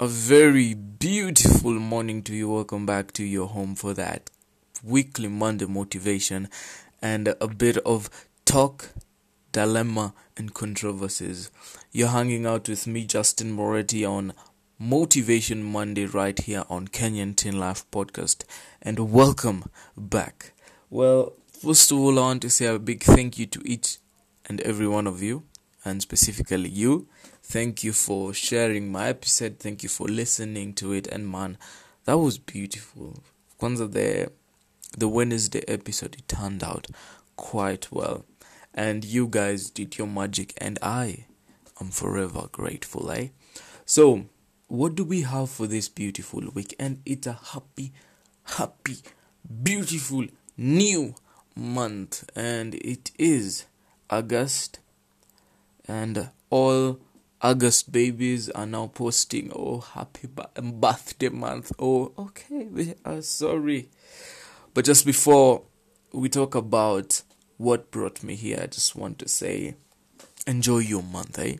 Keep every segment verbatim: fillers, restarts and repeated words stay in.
A very beautiful morning to you. Welcome back to your home for that weekly Monday motivation and a bit of talk, dilemma, and controversies. You're hanging out with me, Justin Moretti, on Motivation Monday right here on Kenyan Tin Life Podcast. And welcome back. Well, first of all, I want to say a big thank you to each and every one of you, and specifically you. Thank you for sharing my episode. Thank you for listening to it. And man, that was beautiful. Kwanza, the, the Wednesday episode, it turned out quite well. And you guys did your magic. And I am forever grateful, eh? So, what do we have for this beautiful week? And it's a happy, happy, beautiful new month. And it is August. And all August babies are now posting, oh, happy birthday month. Oh, okay, we are sorry. But just before we talk about what brought me here, I just want to say, enjoy your month, eh?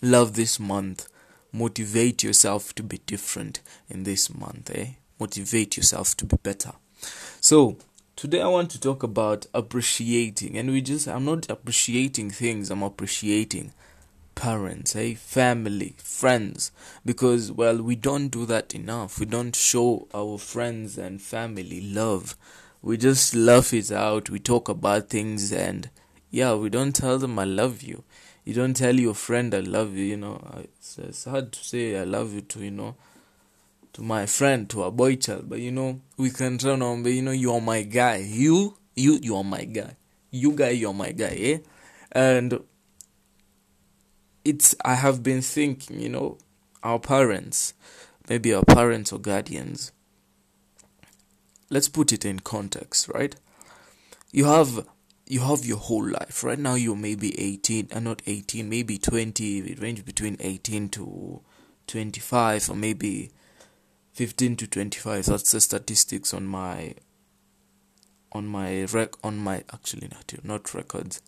Love this month. Motivate yourself to be different in this month, eh? Motivate yourself to be better. So, today I want to talk about appreciating. And we just, I'm not appreciating things, I'm appreciating parents, eh, family, friends, because, well, we don't do that enough. We don't show our friends and family love. We just laugh it out. We talk about things and, yeah, we don't tell them I love you. You don't tell your friend I love you, you know. It's, it's hard to say I love you to, you know, to my friend, to a boy child. But, you know, we can turn on, but, you know, you are my guy. You, you, you are my guy. You guy, you are my guy, eh? And It's, I have been thinking, you know, our parents, maybe our parents or guardians, let's put it in context, right? You have, you have your whole life. Right now you're maybe eighteen, and uh, not eighteen, maybe twenty, it ranges between eighteen to twenty-five, or maybe fifteen to twenty-five. That's the statistics on my, on my rec, on my, actually not, not records.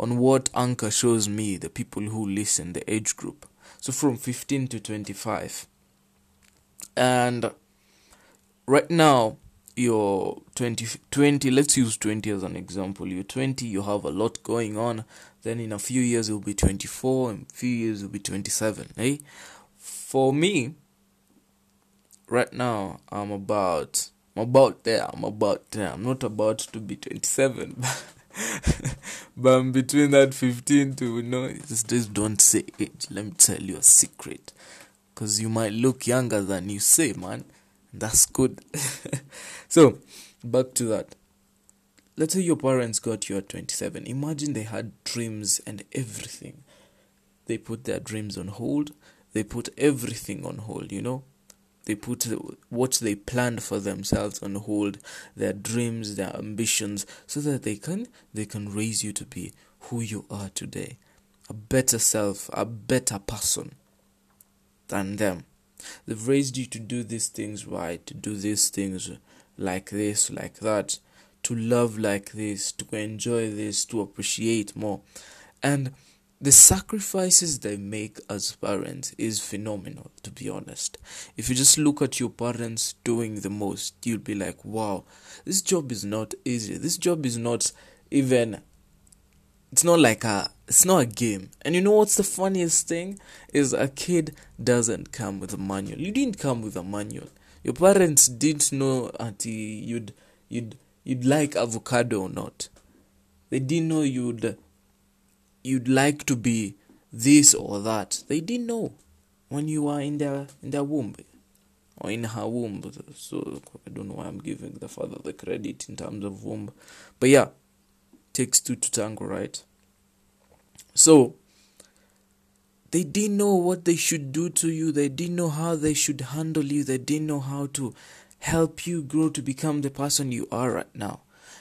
On what Anchor shows me, the people who listen, the age group. So from fifteen to twenty-five. And right now, you're twenty, twenty, let's use twenty as an example. You're twenty, you have a lot going on. Then in a few years, you'll be twenty-four. In a few years, you'll be twenty-seven. Eh? For me, right now, I'm about, I'm about there. I'm about there. I'm not about to be twenty-seven, but but I'm between that fifteen to, you know, just, just don't say age. Let me tell you a secret. Because you might look younger than you say, man. That's good. So, back to that. Let's say your parents got you at twenty-seven. Imagine they had dreams and everything. They put their dreams on hold. They put everything on hold, you know. They put what they planned for themselves on hold, their dreams, their ambitions, so that they can they can raise you to be who you are today. A better self, a better person than them. They've raised you to do these things right, to do these things like this, like that, to love like this, to enjoy this, to appreciate more. And the sacrifices they make as parents is phenomenal, to be honest. If you just look at your parents doing the most, you'll be like, wow, this job is not easy. This job is not even, it's not like a, it's not a game. And you know what's the funniest thing? Is a kid doesn't come with a manual. You didn't come with a manual. Your parents didn't know that you'd, you'd, you'd like avocado or not. They didn't know you'd, you'd like to be this or that. They didn't know when you were in their in their womb or in her womb. So I don't know why I'm giving the father the credit in terms of womb, but yeah, takes two to tango, right? So they didn't know what they should do to you. They didn't know how they should handle you. They didn't know how to help you grow to become the person you are right now.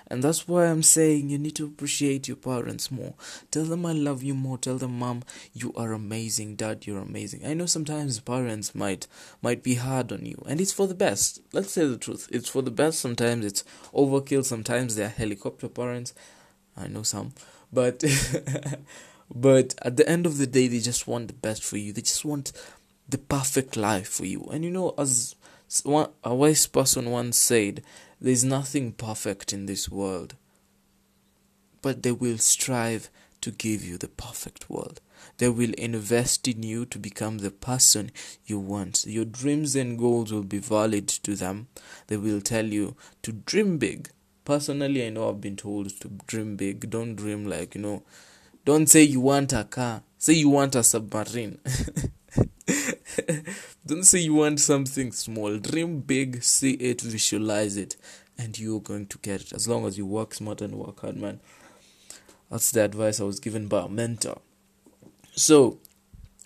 And that's why I'm saying you need to appreciate your parents more. Tell them I love you more. Tell them, Mom, you are amazing. Dad, you're amazing. I know sometimes parents might might be hard on you. And it's for the best. Let's say the truth. It's for the best. Sometimes it's overkill. Sometimes they're helicopter parents. I know some. But but at the end of the day, they just want the best for you. They just want the perfect life for you. And you know, as one, a wise person once said, there's nothing perfect in this world, but they will strive to give you the perfect world. They will invest in you to become the person you want. Your dreams and goals will be valid to them. They will tell you to dream big. Personally, I know I've been told to dream big. Don't dream like, you know, don't say you want a car. Say you want a submarine. Don't say you want something small. Dream big, see it, visualize it, and you're going to get it. As long as you work smart and work hard, man. That's the advice I was given by a mentor. So,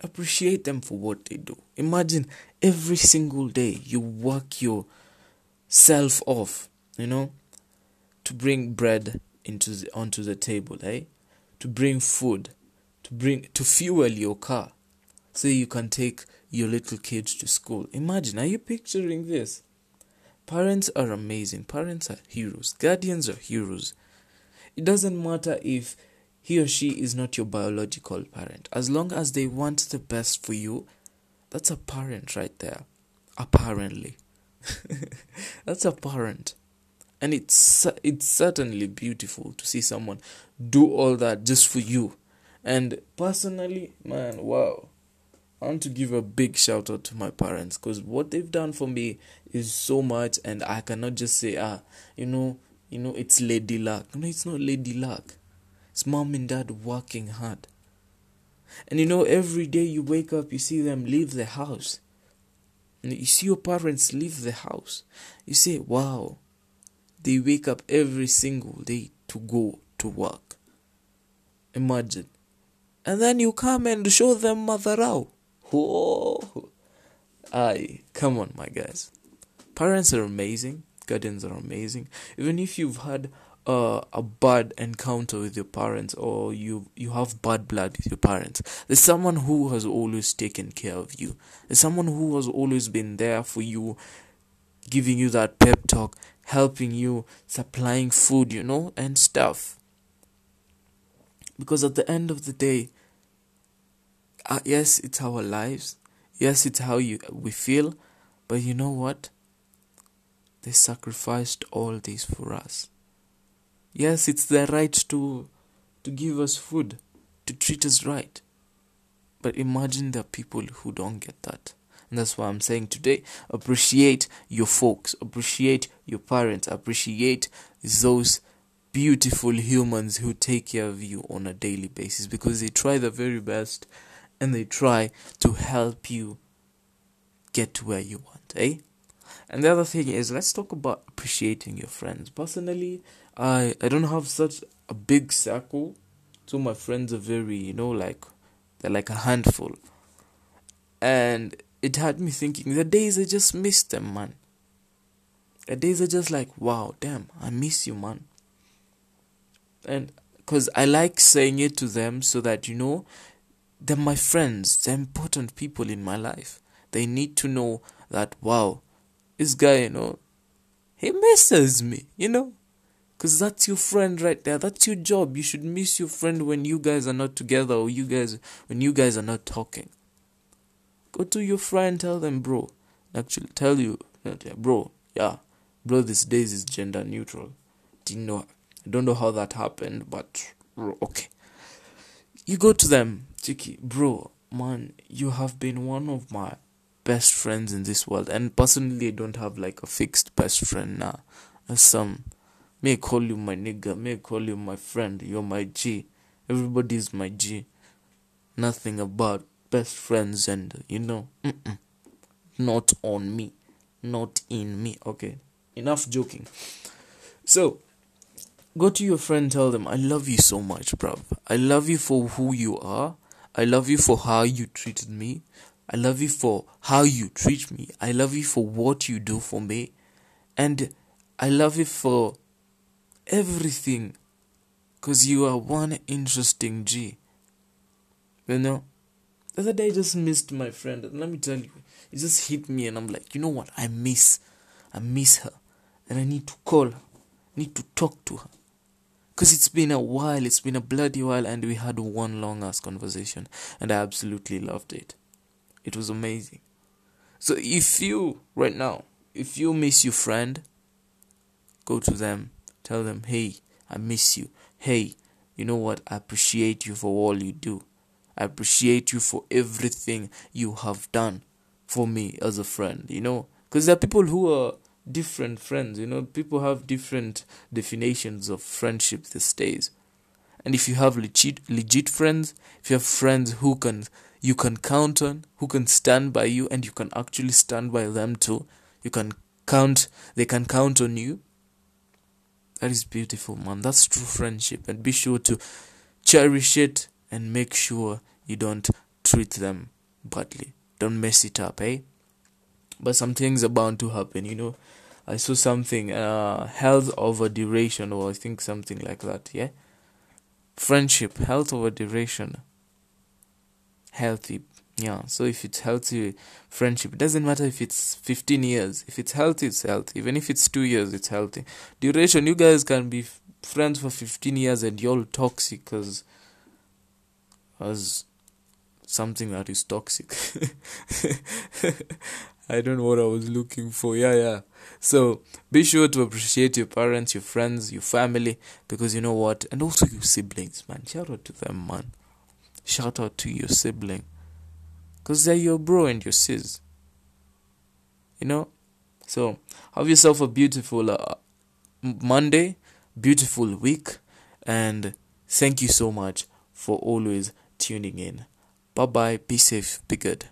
appreciate them for what they do. Imagine every single day you work yourself off, you know, to bring bread into the, onto the table, eh? To bring food, to bring to fuel your car, so you can take your little kids to school. Imagine, are you picturing this? Parents are amazing. Parents are heroes. Guardians are heroes. It doesn't matter if he or she is not your biological parent. As long as they want the best for you, that's a parent right there. Apparently. That's a parent. And it's it's certainly beautiful to see someone do all that just for you. And personally, man, wow. I want to give a big shout out to my parents, because what they've done for me is so much, and I cannot just say, ah, you know, you know, it's lady luck. No, it's not lady luck. It's mom and dad working hard. And you know, every day you wake up, you see them leave the house. And you see your parents leave the house. You say, wow, they wake up every single day to go to work. Imagine. And then you come and show them madharau. Whoa. Aye, come on, my guys. Parents are amazing. Guardians are amazing. Even if you've had uh, a bad encounter with your parents, or you you have bad blood with your parents, there's someone who has always taken care of you. There's someone who has always been there for you, giving you that pep talk, helping you, supplying food, you know, and stuff. Because at the end of the day, uh, yes, it's our lives. Yes, it's how you we feel. But you know what? They sacrificed all this for us. Yes, it's their right to to give us food, to treat us right. But imagine the people who don't get that. And that's why I'm saying today, appreciate your folks, appreciate your parents, appreciate those beautiful humans who take care of you on a daily basis, because they try their very best and they try to help you get to where you want, eh? And the other thing is, let's talk about appreciating your friends. Personally, I, I don't have such a big circle. So my friends are very, you know, like, they're like a handful. And it had me thinking, the days I just miss them, man. The days I just like, wow, damn, I miss you, man. And because I like saying it to them so that, you know, they're my friends. They're important people in my life. They need to know that, wow, this guy, you know, he misses me, you know, because that's your friend right there. That's your job. You should miss your friend when you guys are not together, or you guys, when you guys are not talking. Go to your friend, tell them, bro, actually tell you, bro, yeah, bro, these days is gender neutral. Didn't know, I don't know how that happened, but bro, okay. You go to them, Chiki, bro, man, you have been one of my best friends in this world. And personally, I don't have like a fixed best friend now. Nah. Some may call you my nigga, may call you my friend, you're my G. Everybody's my G. Nothing about best friends and, you know, mm-mm. Not on me, not in me. Okay, enough joking. So, go to your friend, tell them, I love you so much, bruv. I love you for who you are. I love you for how you treated me. I love you for how you treat me. I love you for what you do for me. And I love you for everything. Because you are one interesting G. You know? The other day I just missed my friend. And let me tell you, it just hit me and I'm like, you know what? I miss. I miss her. And I need to call her. I need to talk to her. Because it's been a while. It's been a bloody while. And we had one long ass conversation. And I absolutely loved it. It was amazing. So if you, right now, if you miss your friend, go to them. Tell them, hey, I miss you. Hey, you know what? I appreciate you for all you do. I appreciate you for everything you have done for me as a friend, you know. Because there are people who are different friends, you know. People have different definitions of friendship these days. And if you have legit legit friends, if you have friends who can you can count on, who can stand by you, and you can actually stand by them too, you can count, they can count on you. That is beautiful, man. That's true friendship. And be sure to cherish it and make sure you don't treat them badly. Don't mess it up, eh? But some things are bound to happen, you know. I saw something, uh, health over duration, or I think something like that, yeah? Friendship, health over duration. Healthy, yeah. So if it's healthy friendship, it doesn't matter if it's fifteen years. If it's healthy, it's healthy. Even if it's two years, it's healthy. Duration, you guys can be f- friends for fifteen years and you're all toxic because as something that is toxic. I don't know what I was looking for. Yeah, yeah. So be sure to appreciate your parents, your friends, your family, because you know what? And also your siblings, man. Shout out to them, man. Shout out to your sibling. Because they're your bro and your sis. You know? So have yourself a beautiful uh, Monday, beautiful week. And thank you so much for always tuning in. Bye-bye. Be safe. Be good.